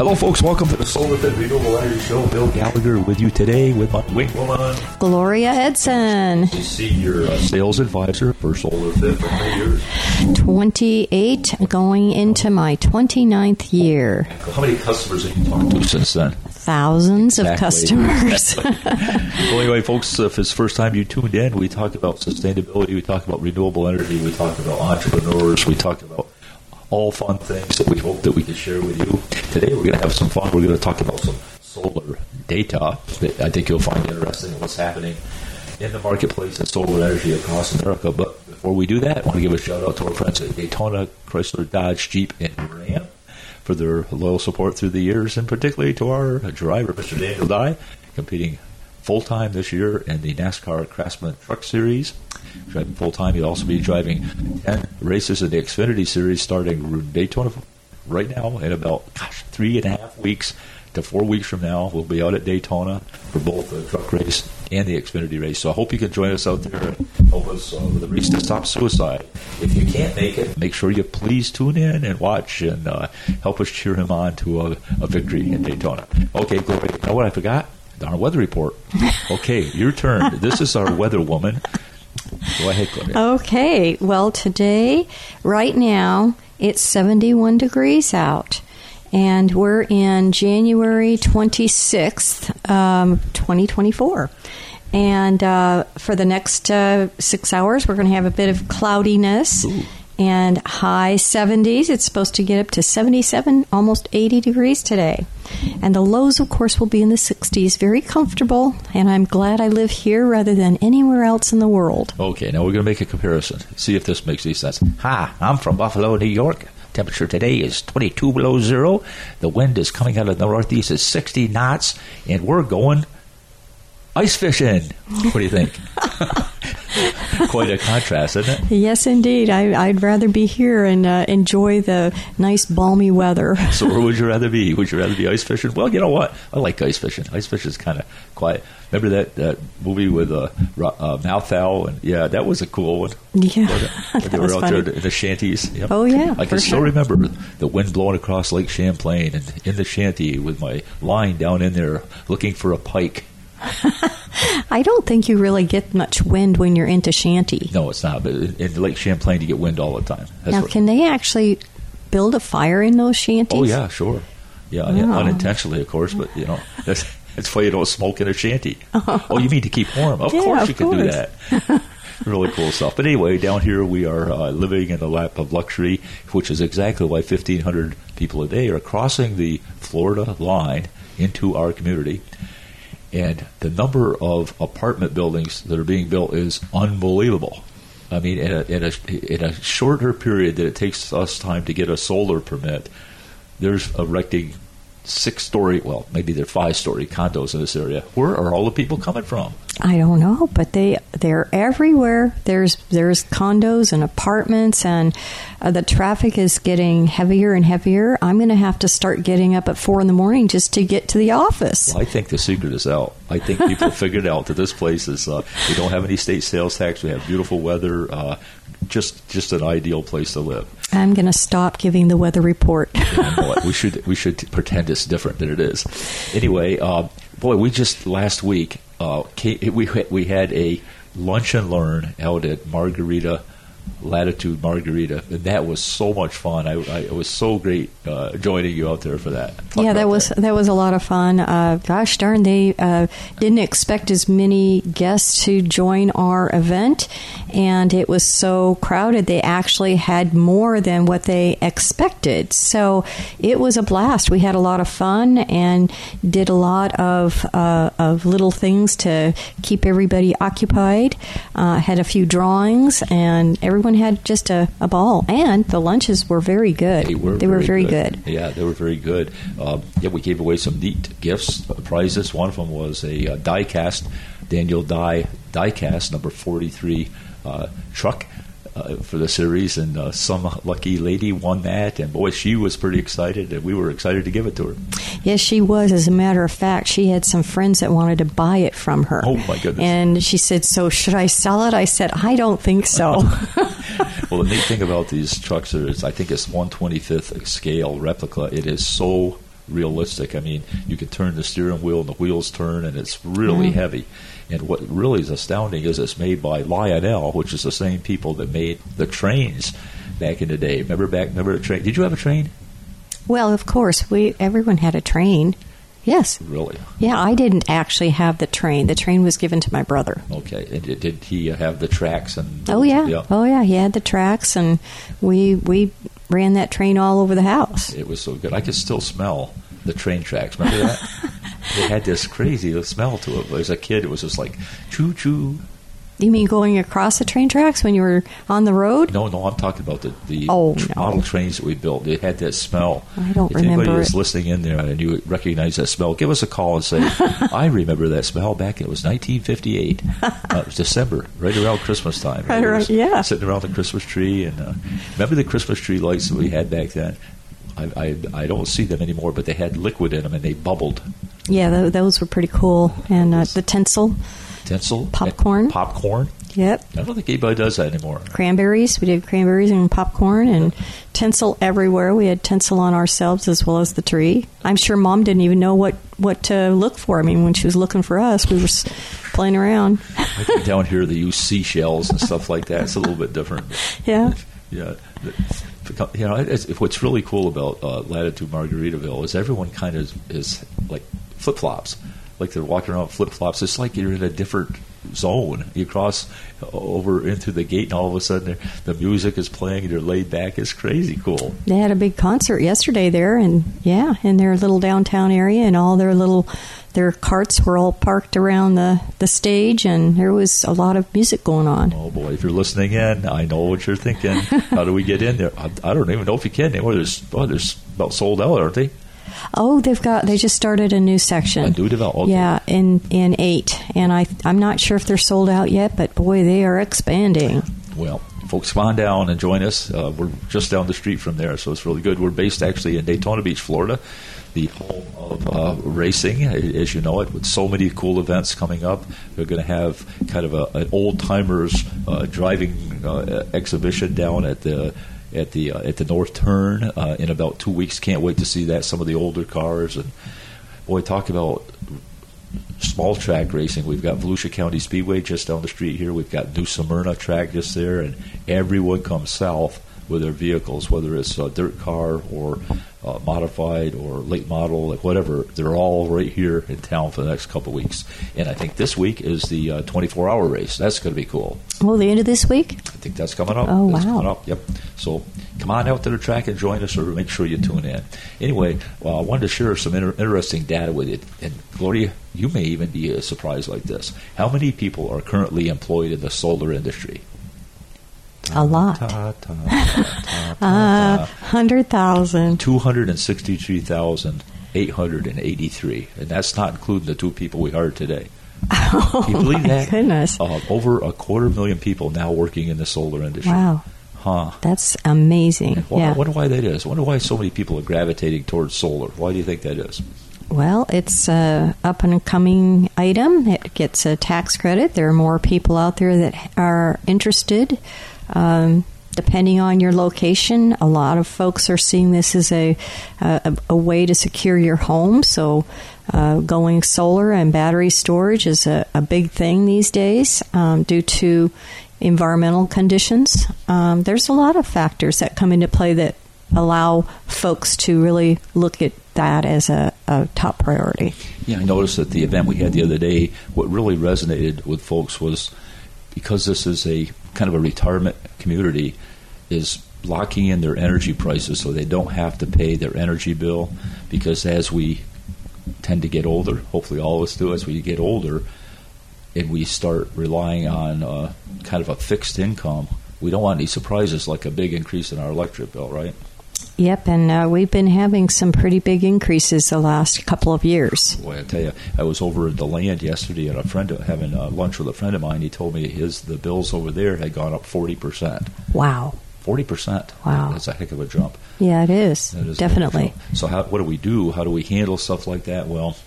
Hello, folks. Welcome to the Solar Fit Renewable Energy Show. Bill Gallagher with you today with my wing woman, Gloria Edson. You see, you're a sales advisor for Solar Fit for many years. 28, going into my 29th year. How many customers have you talked to since then? Thousands of customers. Well, anyway, folks, if it's the first time you tuned in, we talk about sustainability, we talk about renewable energy, we talk about entrepreneurs, we talk about all fun things that we hope that we can share with you. Today we're going to have some fun. We're going to talk about some solar data that I think you'll find interesting, what's happening in the marketplace and solar energy across America. But before we do that, I want to give a shout out to our friends at Daytona, Chrysler, Dodge, Jeep, and Ram for their loyal support through the years, and particularly to our driver, Mr. Daniel Dye, competing full-time this year in the NASCAR Craftsman Truck Series. Driving full-time, he'll also be driving 10 races in the Xfinity Series starting Daytona right now in about 3.5 weeks to 4 weeks from now. We'll be out at Daytona for both the truck race and the Xfinity race. So I hope you can join us out there and help us with the race to stop suicide. If you can't make it, make sure you please tune in and watch and help us cheer him on to a victory in Daytona. Okay, Gloria, you know what I forgot? Our weather report. Okay, your turn. This is our weather woman. Go ahead, Gloria. Okay, well, today, right now, it's 71 degrees out, and we're in January 26th, 2024. And for the next 6 hours, we're going to have a bit of cloudiness. Ooh. And high 70s. It's supposed to get up to 77, almost 80 degrees today. And the lows, of course, will be in the 60s. Very comfortable, and I'm glad I live here rather than anywhere else in the world. Okay, now we're going to make a comparison, see if this makes any sense. Hi, I'm from Buffalo, New York. Temperature today is 22 below zero. The wind is coming out of the northeast at 60 knots, and we're going ice fishing. What do you think? Quite a contrast, isn't it? Yes, indeed. I'd rather be here and enjoy the nice, balmy weather. So where would you rather be? Would you rather be ice fishing? Well, you know what? I like ice fishing. Ice fishing is kind of quiet. Remember that movie with Malthau? And, yeah, that was a cool one. Yeah, that was out funny. There in the shanties. Yep. Oh, yeah. I can still remember the wind blowing across Lake Champlain and in the shanty with my line down in there looking for a pike. I don't think you really get much wind when you're into shanty. No, it's not. But in Lake Champlain, you get wind all the time. That's now, can they actually build a fire in those shanties? Oh, yeah, sure. Yeah, oh. Unintentionally, of course, but, you know, that's why you don't smoke in a shanty. Oh, you mean to keep warm? Of course you can do that. Really cool stuff. But anyway, down here we are living in the lap of luxury, which is exactly why 1,500 people a day are crossing the Florida line into our community. And the number of apartment buildings that are being built is unbelievable. I mean, in a shorter period that it takes us time to get a solar permit, there's erecting 6-story, well, maybe they're 5-story condos in this area. Where are all the people coming from? I don't know, but they're everywhere. There's condos and apartments, and the traffic is getting heavier and heavier. I'm going to have to start getting up at 4 in the morning just to get to the office. Well, I think the secret is out. I think people figured out that this place is, we don't have any state sales tax. We have beautiful weather, just an ideal place to live. I'm going to stop giving the weather report. Yeah, boy, we should pretend it's different than it is. Anyway, boy, we just last week, we had a lunch and learn out at Latitude Margarita, and that was so much fun. It was so great joining you out there for that. That was a lot of fun. Gosh darn, they didn't expect as many guests to join our event, and it was so crowded. They actually had more than what they expected, so it was a blast. We had a lot of fun and did a lot of little things to keep everybody occupied. Had a few drawings, and everyone had just a ball, and the lunches were very good. They were very good. Yeah, they were very good. We gave away some neat gifts, prizes. One of them was a diecast, Daniel Dye diecast number 43 truck for the series, and some lucky lady won that, and boy, she was pretty excited, and we were excited to give it to her. Yes, she was. As a matter of fact, she had some friends that wanted to buy it from her. Oh, my goodness. And she said, so should I sell it? I said, I don't think so. Well, the neat thing about these trucks is I think it's 1/25th scale replica. It is so realistic. I mean, you can turn the steering wheel and the wheels turn, and it's really heavy. And what really is astounding is it's made by Lionel, which is the same people that made the trains back in the day. Remember the train? Did you have a train? Well, of course. Everyone had a train. Yes. Really? Yeah, I didn't actually have the train. The train was given to my brother. Okay. And did he have the tracks? And Oh, yeah. He had the tracks, and we ran that train all over the house. It was so good. I could still smell the train tracks. Remember that? It had this crazy smell to it. As a kid, it was just like, choo-choo. You mean going across the train tracks when you were on the road? No, I'm talking about the model trains that we built. It had that smell. I don't remember. If anybody was listening in there and you recognize that smell, give us a call and say, I remember that smell back, it was 1958. It was December, right around Christmas time. Right, sitting around the Christmas tree. And remember the Christmas tree lights that we had back then? I don't see them anymore, but they had liquid in them and they bubbled. Yeah, those were pretty cool. And the tinsel. Popcorn. Yep. I don't think anybody does that anymore. Cranberries. We did cranberries and popcorn and tinsel everywhere. We had tinsel on ourselves as well as the tree. I'm sure Mom didn't even know what to look for. I mean, when she was looking for us, we were playing around. I think down here they use seashells and stuff like that. It's a little bit different. Yeah. Yeah. You know, what's really cool about Latitude Margaritaville is everyone kind of is like flip-flops. Like they're walking around flip-flops. It's like you're in a different zone. You cross over into the gate, and all of a sudden the music is playing, and you're laid back. It's crazy cool. They had a big concert yesterday there, and in their little downtown area, and all their carts were all parked around the stage, and there was a lot of music going on. Oh, boy, if you're listening in, I know what you're thinking. How do we get in there? I don't even know if you can anymore. They're about sold out, aren't they? Oh, they just started a new section. A new development. Okay. Yeah, in 8. And I'm not sure if they're sold out yet, but boy, they are expanding. Well, folks, come on down and join us. We're just down the street from there, so it's really good. We're based actually in Daytona Beach, Florida, the home of racing, as you know it, with so many cool events coming up. They're going to have kind of an old-timers driving exhibition down at the North Turn in about 2 weeks. Can't wait to see that, some of the older cars. And boy, talk about small track racing. We've got Volusia County Speedway just down the street here. We've got New Smyrna track just there. And everyone comes south with their vehicles, whether it's a dirt car or modified or late model, like whatever. They're all right here in town for the next couple of weeks. And I think this week is the 24-hour race. That's going to be cool. Oh, the end of this week? I think that's coming up. Oh, that's wow. Coming up. Yep. So come on out to the track and join us, or make sure you tune in. Anyway, I wanted to share some interesting data with you. And Gloria, you may even be surprised like this. How many people are currently employed in the solar industry? A lot. 100,000. 263,883. And that's not including the 2 people we hired today. Oh, you believe my that? Goodness. Over 250,000 people now working in the solar industry. Wow. Huh. That's amazing. Well, yeah. I wonder why that is. I wonder why so many people are gravitating towards solar. Why do you think that is? Well, it's an up-and-coming item. It gets a tax credit. There are more people out there that are interested. Depending on your location, a lot of folks are seeing this as a way to secure your home. So going solar and battery storage is a big thing these days due to environmental conditions. There's a lot of factors that come into play that allow folks to really look at that as a top priority. Yeah, I noticed at the event we had the other day, what really resonated with folks was, because this is a kind of a retirement community, is locking in their energy prices so they don't have to pay their energy bill, because as we tend to get older, hopefully all of us do, as we get older and we start relying on kind of a fixed income, we don't want any surprises like a big increase in our electric bill, right? Yep, and we've been having some pretty big increases the last couple of years. Boy, I tell you, I was over at the land yesterday, and having lunch with a friend of mine. He told me the bills over there had gone up 40%. Wow. 40%. Wow. That's a heck of a jump. Yeah, it is. That is definitely. So what do we do? How do we handle stuff like that? Well,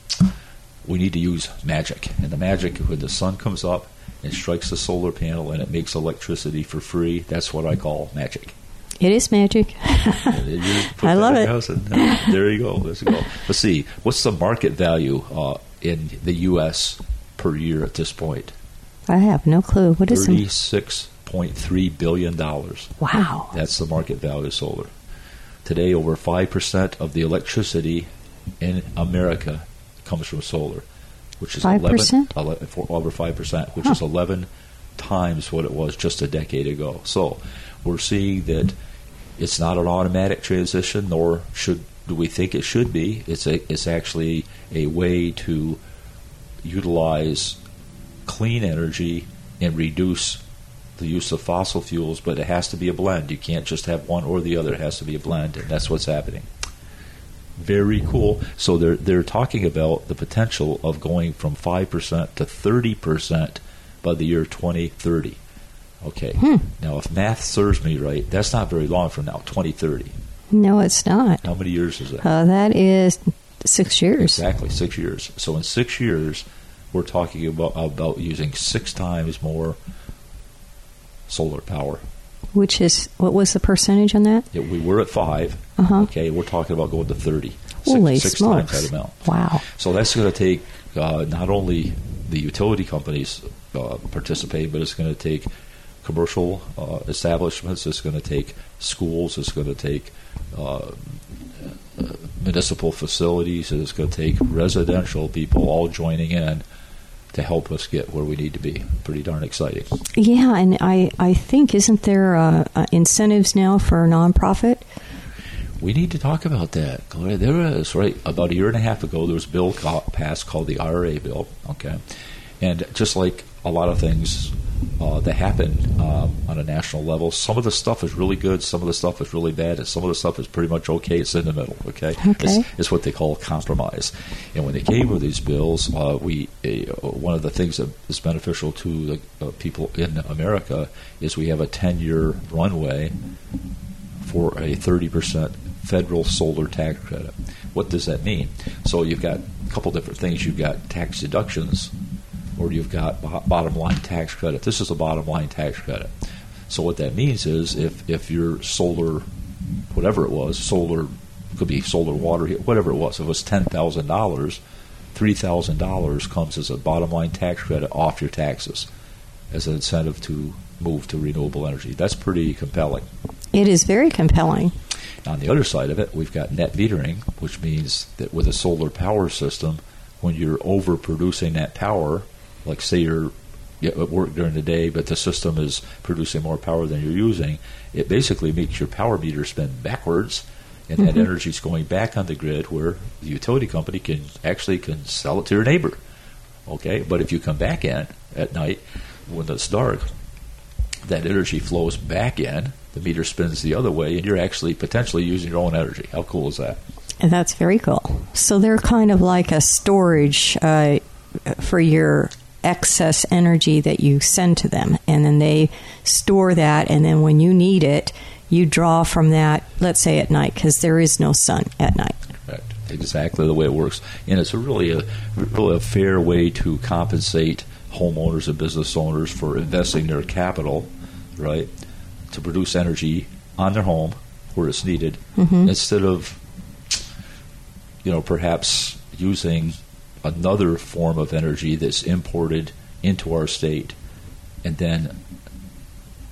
we need to use magic. And the magic, when the sun comes up and strikes the solar panel and it makes electricity for free, that's what I call magic. It is magic. I love it. There you go. Let's go. Let's see. What's the market value in the U.S. per year at this point? I have no clue. What is it? $36.3 billion. Wow. That's the market value of solar. Today, over 5% of the electricity in America comes from solar, which is 5%, which is 11 times what it was just a decade ago. So we're seeing that it's not an automatic transition, nor do we think it should be. It's actually a way to utilize clean energy and reduce the use of fossil fuels, but it has to be a blend. You can't just have one or the other. It has to be a blend, and that's what's happening. Very cool. So they're talking about the potential of going from 5% to 30% by the year 2030. Okay. Now, if math serves me right, that's not very long from now, 2030. No, it's not. How many years is that? That is 6 years. Exactly, 6 years. So in 6 years, we're talking about using 6 times more solar power. Which is, what was the percentage on that? Yeah, we were at 5. Okay, we're talking about going to 30. Holy smokes. 6 times that amount. Wow. So that's going to take not only the utility companies participate, but it's going to take commercial establishments, it's going to take schools, it's going to take municipal facilities, and it's going to take residential people all joining in to help us get where we need to be. Pretty darn exciting. Yeah, and I think, isn't there incentives now for a nonprofit? We need to talk about that. There is, right? About a year and a half ago, there was a bill passed called the IRA bill, okay? And just like a lot of things that happen on a national level, some of the stuff is really good, some of the stuff is really bad, and some of the stuff is pretty much okay. It's in the middle, okay? It's what they call compromise. And when they came with these bills, one of the things that is beneficial to the people in America is we have a 10-year runway for a 30% federal solar tax credit. What does that mean? So you've got a couple different things. You've got tax deductions, or you've got bottom-line tax credit. This is a bottom-line tax credit. So what that means is if your solar, whatever it was, solar, could be solar water, whatever it was, if it was $10,000, $3,000 comes as a bottom-line tax credit off your taxes as an incentive to move to renewable energy. That's pretty compelling. It is very compelling. On the other side of it, we've got net metering, which means that with a solar power system, when you're overproducing that power, like say you're at work during the day, but the system is producing more power than you're using, it basically makes your power meter spin backwards, and that energy is going back on the grid where the utility company can actually sell it to your neighbor. Okay, but if you come back in at night when it's dark, that energy flows back in, the meter spins the other way, and you're actually potentially using your own energy. How cool is that? And that's very cool. So they're kind of like a storage for your excess energy that you send to them, and then they store that, and then when you need it, you draw from that, let's say at night, because there is no sun at night. Correct. Exactly the way it works. And it's really a fair way to compensate homeowners and business owners for investing their capital, right, to produce energy on their home where it's needed, instead of, perhaps using another form of energy that's imported into our state and then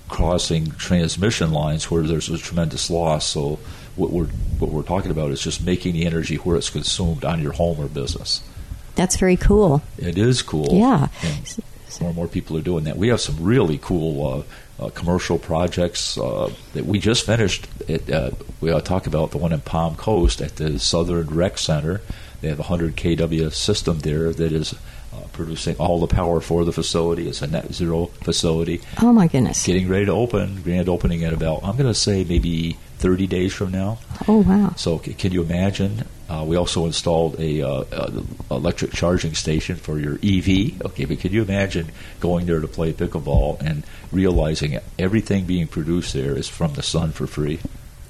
crossing transmission lines where there's a tremendous loss. So what we're talking about is just making the energy where it's consumed on your home or business. That's very cool. It is cool. Yeah. And more and more people are doing that. We have some really cool commercial projects that we just finished. We talk about the one in Palm Coast at the Southern Rec Center. They have a 100 kW system there that is producing all the power for the facility. It's a net zero facility. Oh, my goodness. Getting ready to open, grand opening in about, I'm going to say maybe 30 days from now. Oh, wow. So can you imagine? We also installed a electric charging station for your EV. Okay, but can you imagine going there to play pickleball and realizing everything being produced there is from the sun for free?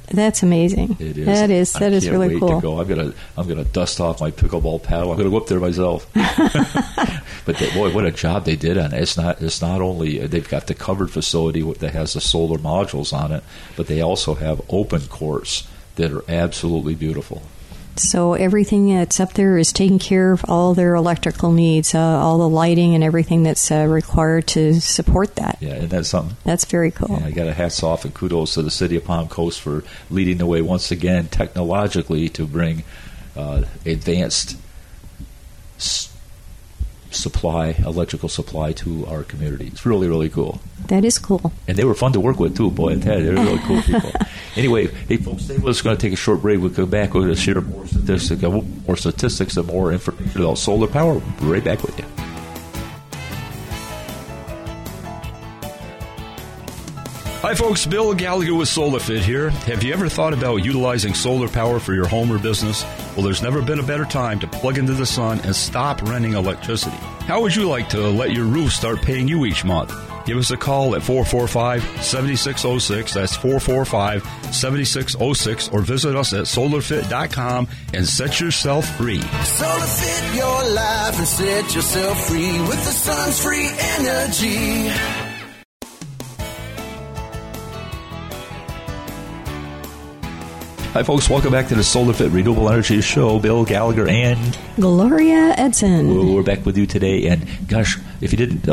That's amazing. It is. That is really cool. I can't wait to go. I'm gonna dust off my pickleball paddle. I'm gonna go up there myself. But they, boy, what a job they did on it. It's not only they've got the covered facility that has the solar modules on it, but they also have open courts that are absolutely beautiful. So everything that's up there is taking care of all their electrical needs, all the lighting and everything that's required to support that. Yeah, and that's something. That's very cool. Yeah, I got a hats off and kudos to the city of Palm Coast for leading the way once again technologically to bring advanced electrical supply to our community. It's really, really cool. That is cool. And they were fun to work with, too. Boy, they're really cool people. Anyway, hey, folks, we're just going to take a short break. We'll come back. We're going to share more statistics and more information about solar power. We'll be right back with you. Hi, folks. Bill Gallagher with Solar Fit here. Have you ever thought about utilizing solar power for your home or business? Well, there's never been a better time to plug into the sun and stop renting electricity. How would you like to let your roof start paying you each month? Give us a call at 445-7606. That's 445-7606. Or visit us at solarfit.com and set yourself free. Solar Fit your life and set yourself free with the sun's free energy. Hi, folks. Welcome back to the Solar Fit Renewable Energy Show. Bill Gallagher and Gloria Edson. We're back with you today. And, gosh, if you didn't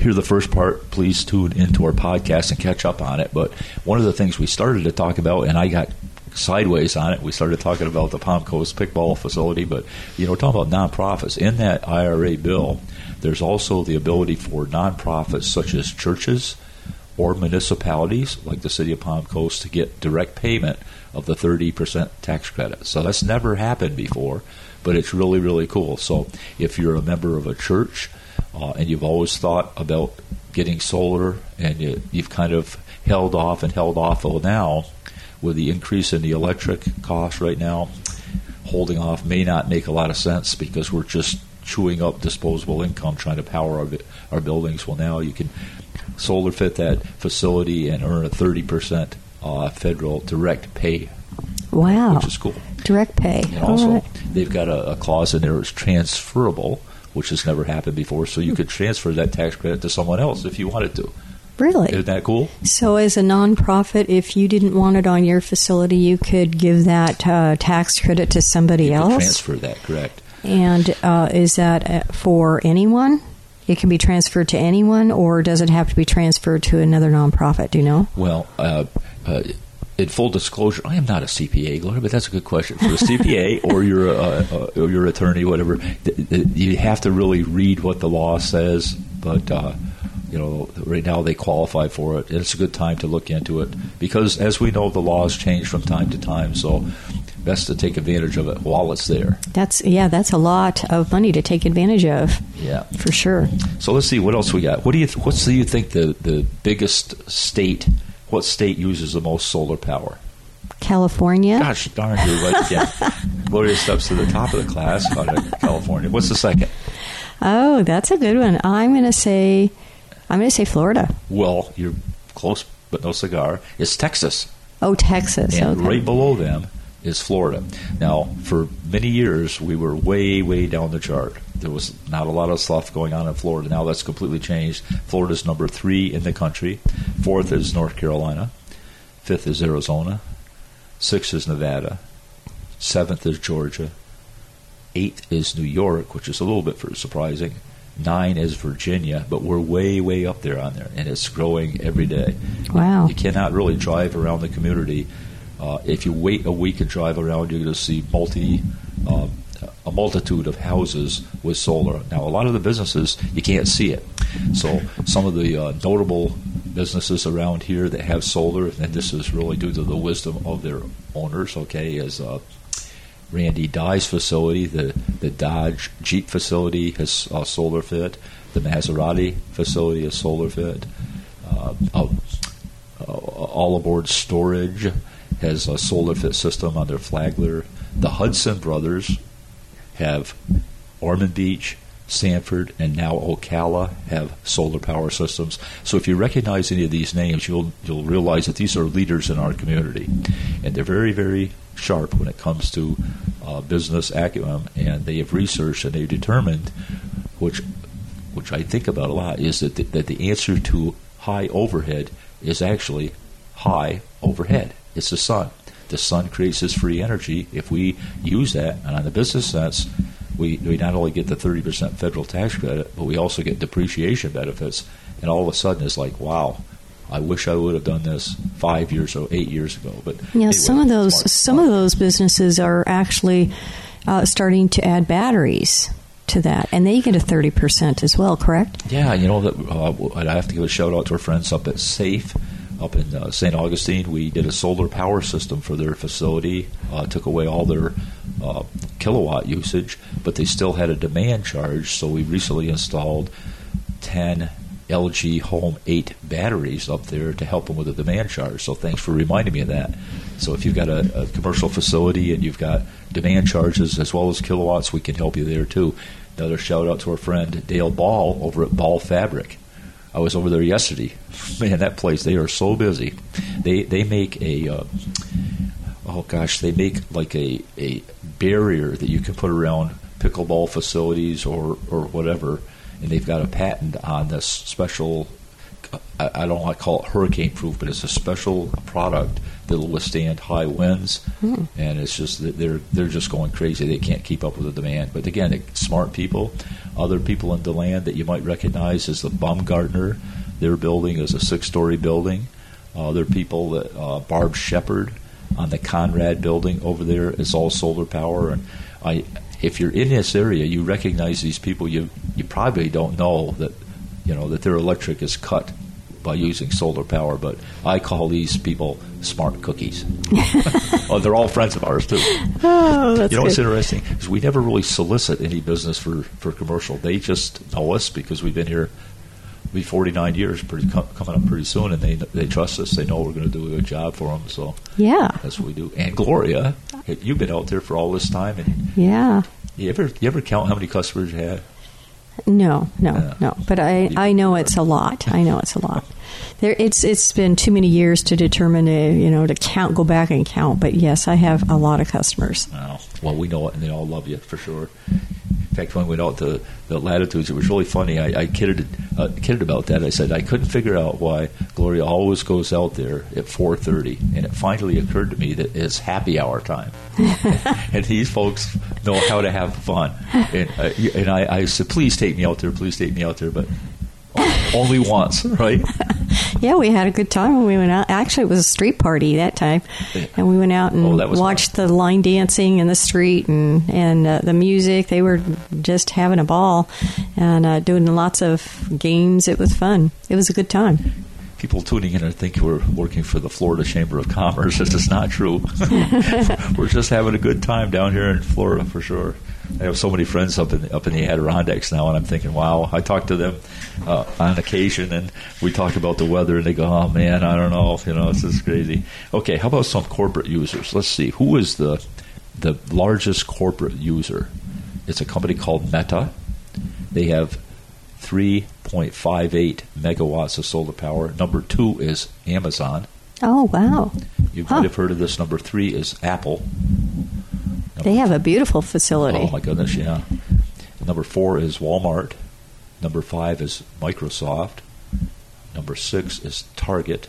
hear the first part, please tune into our podcast and catch up on it. But one of the things we started to talk about, and I got sideways on it, we started talking about the Palm Coast Pickball facility. But, you know, talking about nonprofits. In that IRA bill, there's also the ability for nonprofits such as churches or municipalities like the city of Palm Coast to get direct payment of the 30% tax credit. So that's never happened before, but it's really, really cool. So if you're a member of a church and you've always thought about getting solar and you've kind of held off till now, with the increase in the electric cost right now, holding off may not make a lot of sense because we're just chewing up disposable income trying to power our buildings. Well, now you can Solar Fit that facility and earn a 30% federal direct pay. Wow. Which is cool. Direct pay. And also, they've got a clause in there that's transferable, which has never happened before, so you could transfer that tax credit to someone else if you wanted to. Really? Isn't that cool? So as a nonprofit, if you didn't want it on your facility, you could give that tax credit to somebody else? You could transfer that, correct. And is that for anyone? It can be transferred to anyone, or does it have to be transferred to another nonprofit? Do you know? Well, in full disclosure, I am not a CPA, Gloria, but that's a good question. For a CPA or your attorney, whatever, you have to really read what the law says. But you know, right now they qualify for it, and it's a good time to look into it because, as we know, the laws change from time to time. So. Best to take advantage of it while it's there. That's a lot of money to take advantage of. Yeah, for sure. So let's see what else we got. What do you think the biggest state? What state uses the most solar power? California. Gosh darn, you're right. Yeah, Gloria steps to the top of the class. California. What's the second? Oh, that's a good one. I'm going to say Florida. Well, you're close, but no cigar. It's Texas. Oh, Texas. And okay. Right below them is Florida. Now, for many years, we were way, way down the chart. There was not a lot of stuff going on in Florida. Now that's completely changed. Florida's number 3 in the country. 4th is North Carolina. 5th is Arizona. 6th is Nevada. 7th is Georgia. 8th is New York, which is a little bit surprising. 9 is Virginia, but we're way, way up there on there, and it's growing every day. Wow. You cannot really drive around the community. If you wait a week and drive around, you're going to see a multitude of houses with solar. Now, a lot of the businesses, you can't see it. So some of the notable businesses around here that have solar, and this is really due to the wisdom of their owners, okay, is Randy Dye's facility, the Dodge Jeep facility has Solar Fit, the Maserati facility is Solar Fit, All Aboard Storage has a Solar Fit system on their Flagler. The Hudson brothers have Ormond Beach, Sanford, and now Ocala have solar power systems. So if you recognize any of these names, you'll realize that these are leaders in our community. And they're very, very sharp when it comes to business acumen, and they have researched and they've determined which which I think about a lot, is that the answer to high overhead is actually high overhead. It's the sun. The sun creates this free energy. If we use that, and on the business sense, we not only get the 30% federal tax credit, but we also get depreciation benefits. And all of a sudden, it's like, wow, I wish I would have done this 5 years or 8 years ago. But yeah, anyway, some of those businesses are actually starting to add batteries to that, and they get a 30% as well, correct? Yeah, I'd have to give a shout out to our friends up at SAFE. Up in St. Augustine, we did a solar power system for their facility, took away all their kilowatt usage, but they still had a demand charge, so we recently installed 10 LG Home 8 batteries up there to help them with the demand charge, so thanks for reminding me of that. So if you've got a commercial facility and you've got demand charges as well as kilowatts, we can help you there too. Another shout-out to our friend Dale Ball over at Ball Fabric. I was over there yesterday. Man, that place, they are so busy. They make a barrier that you can put around pickleball facilities or whatever, and they've got a patent on this special, I don't want to call it hurricane-proof, but it's a special product that will withstand high winds, and it's just that they're just going crazy. They can't keep up with the demand. But again, smart people. Other people in the land that you might recognize is the Baumgartner. Their building is a 6-story building. There are people that Barb Shepherd on the Conrad building over there is all solar power. And if you're in this area, you recognize these people. You probably don't know that that their electric is cut by using solar power, but I call these people smart cookies. Oh, they're all friends of ours, too. Oh, that's good. What's interesting is we never really solicit any business for commercial. They just know us because we've been here, we'll be 49 years, coming up pretty soon, and they trust us. They know we're going to do a good job for them, so yeah, that's what we do. And Gloria, you've been out there for all this time. And yeah. You ever count how many customers you had? No. But I know it's a lot. There, it's been too many years to determine, to count, go back and count. But yes, I have a lot of customers. Oh, well, we know it, and they all love you for sure. In fact, when we went out to the Latitudes, it was really funny. I kidded about that. I said I couldn't figure out why Gloria always goes out there at 4:30, and it finally occurred to me that it's happy hour time, and these folks know how to have fun. And I said, please take me out there, but only once, right? Yeah, we had a good time when we went out. Actually, it was a street party that time, and we went out and watched the line dancing in the street and the music. They were just having a ball and doing lots of games. It was fun. It was a good time. People tuning in, I think we're working for the Florida Chamber of Commerce. This is not true. We're just having a good time down here in Florida for sure. I have so many friends up in the Adirondacks now, and I'm thinking, wow, I talk to them on occasion, and we talk about the weather, and they go, oh, man, I don't know. It's just crazy. Okay, how about some corporate users? Let's see. Who is the largest corporate user? It's a company called Meta. They have 3.58 megawatts of solar power. Number 2 is Amazon. Oh, wow. You might have heard of this. Number 3 is Apple. They have a beautiful facility. Oh, my goodness, yeah. Number 4 is Walmart. Number 5 is Microsoft. Number 6 is Target.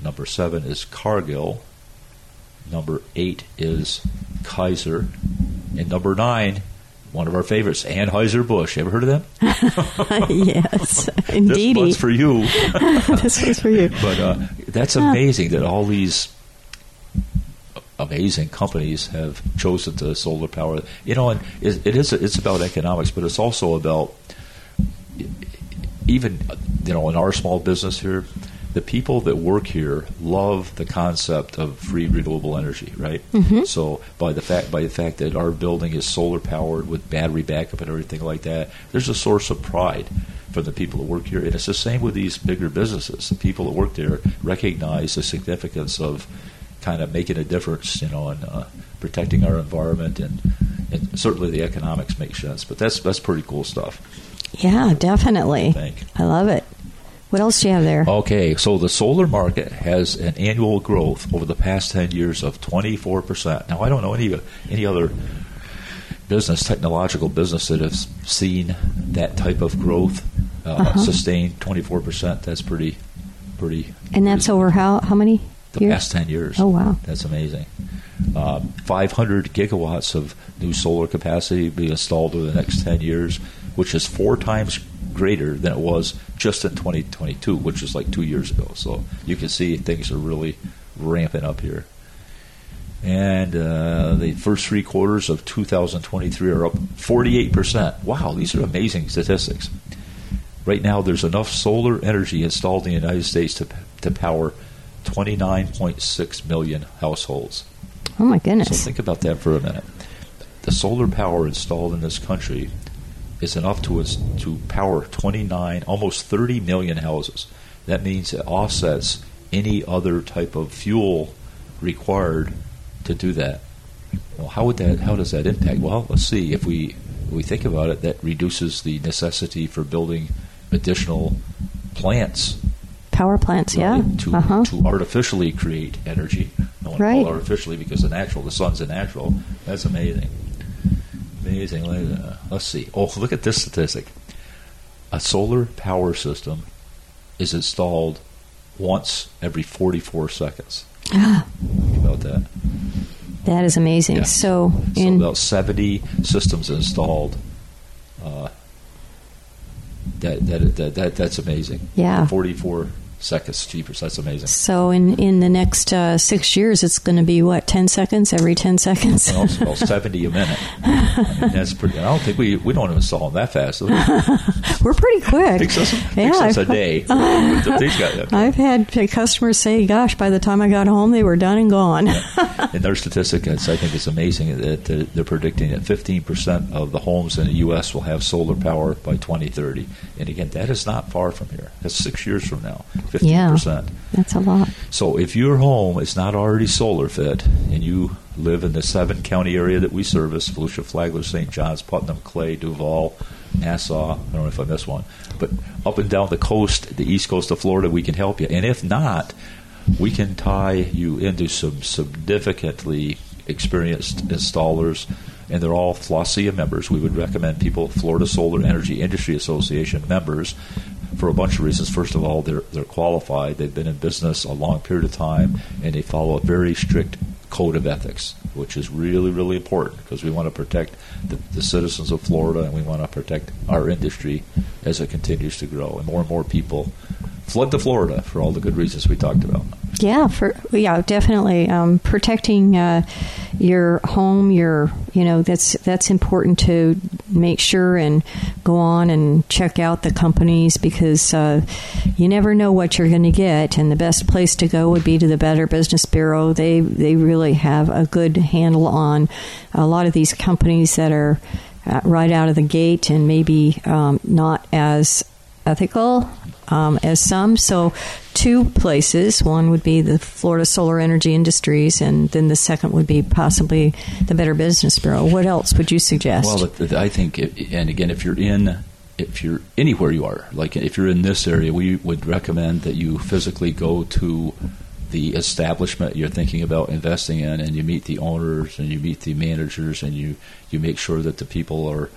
Number 7 is Cargill. Number 8 is Kaiser. And number 9, one of our favorites, Anheuser-Busch. Ever heard of them? Yes, indeed. This one's for you. This one's for you. But that's amazing that all these amazing companies have chosen to solar power. And it's about economics, but it's also about even in our small business here, the people that work here love the concept of free renewable energy, right? Mm-hmm. So by the fact that our building is solar powered with battery backup and everything like that, there's a source of pride for the people that work here, and it's the same with these bigger businesses. The people that work there recognize the significance of kind of making a difference, and protecting our environment, and certainly the economics make sense. But that's pretty cool stuff. Yeah, definitely. I love it. What else do you have there? Okay, so the solar market has an annual growth over the past 10 years of 24%. Now, I don't know any other business, technological business, that has seen that type of growth sustained 24%. That's pretty. And that's over how many years? The past 10 years. Oh, wow. That's amazing. 500 gigawatts of new solar capacity being installed over the next 10 years, which is 4 times greater than it was just in 2022, which was like 2 years ago. So you can see things are really ramping up here. And the first 3 quarters of 2023 are up 48%. Wow, these are amazing statistics. Right now, there's enough solar energy installed in the United States to power 29.6 million households. Oh, my goodness. So think about that for a minute. The solar power installed in this country is enough to power almost 30 million houses. That means it offsets any other type of fuel required to do that. Well, how does that impact? Well, let's see. If we think about it, that reduces the necessity for building additional plants. Power plants, right, yeah. To artificially create energy. I want to call artificially because the sun's a natural. That's amazing. Amazing. Let's see. Oh, look at this statistic. A solar power system is installed once every 44 seconds. Think about that. That is amazing. Yeah. So about 70 systems installed. That's amazing. Yeah. 44 seconds cheaper. So that's amazing. So in the next 6 years, it's going to be, 10 seconds every 10 seconds? Well, 70 a minute. I mean, that's pretty. I don't think we don't install them that fast. We're pretty quick. Takes us a day. I've had customers say, gosh, by the time I got home, they were done and gone. Yeah. And their statistic, I think it's amazing that they're predicting that 15% of the homes in the U.S. will have solar power by 2030. And again, that is not far from here. That's 6 years from now. 15%. Yeah, that's a lot. So if your home is not already solar fit and you live in the 7-county area that we service, Volusia, Flagler, St. John's, Putnam, Clay, Duval, Nassau, I don't know if I missed one, but up and down the coast, the east coast of Florida, we can help you. And if not, we can tie you into some significantly experienced installers, and they're all Flosia members. We would recommend people, Florida Solar Energy Industry Association members, for a bunch of reasons. First of all, they're qualified. They've been in business a long period of time, and they follow a very strict code of ethics, which is really, really important because we want to protect the citizens of Florida, and we want to protect our industry as it continues to grow. And more people flood to Florida for all the good reasons we talked about. Yeah, definitely. Protecting your home, that's important to make sure and go on and check out the companies because you never know what you're going to get. And the best place to go would be to the Better Business Bureau. They really have a good handle on a lot of these companies that are right out of the gate and maybe not as ethical as some. So 2 places. One would be the Florida Solar Energy Industries, and then the second would be possibly the Better Business Bureau. What else would you suggest? Well, I think, and again, if you're anywhere you are, like if you're in this area, we would recommend that you physically go to the establishment you're thinking about investing in, and you meet the owners and you meet the managers, and you make sure that the people are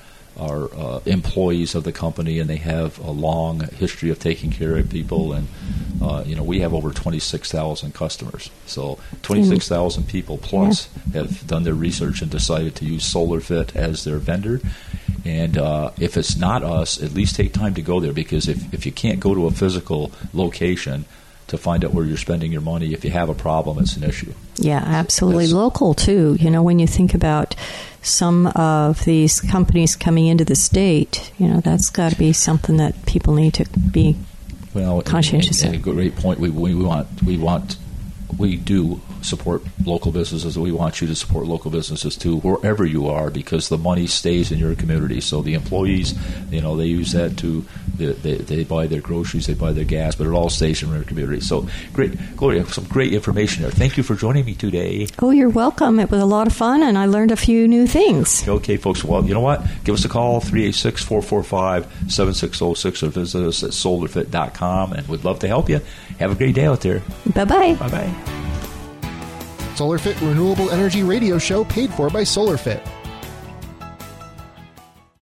employees of the company, and they have a long history of taking care of people. And we have over 26,000 customers, so 26,000 people plus have done their research and decided to use Solar Fit as their vendor. And if it's not us, at least take time to go there, because if you can't go to a physical location to find out where you're spending your money, if you have a problem, it's an issue. Yeah, absolutely. Local, too. You know, when you think about some of these companies coming into the state, that's got to be something that people need to be conscientious of. And a great point. We do support local businesses. We want you to support local businesses too, wherever you are, because the money stays in your community. So the employees, they use that to they buy their groceries, they buy their gas, but it all stays in your community. So great, Gloria, some great information there. Thank you for joining me today. Oh, you're welcome. It was a lot of fun, and I learned a few new things. Okay, folks. Well, you know what? Give us a call, 386-445-7606, or visit us at solarfit.com, and we'd love to help you. Have a great day out there. Bye-bye. Bye-bye. Solar Fit Renewable Energy Radio Show, paid for by Solar Fit.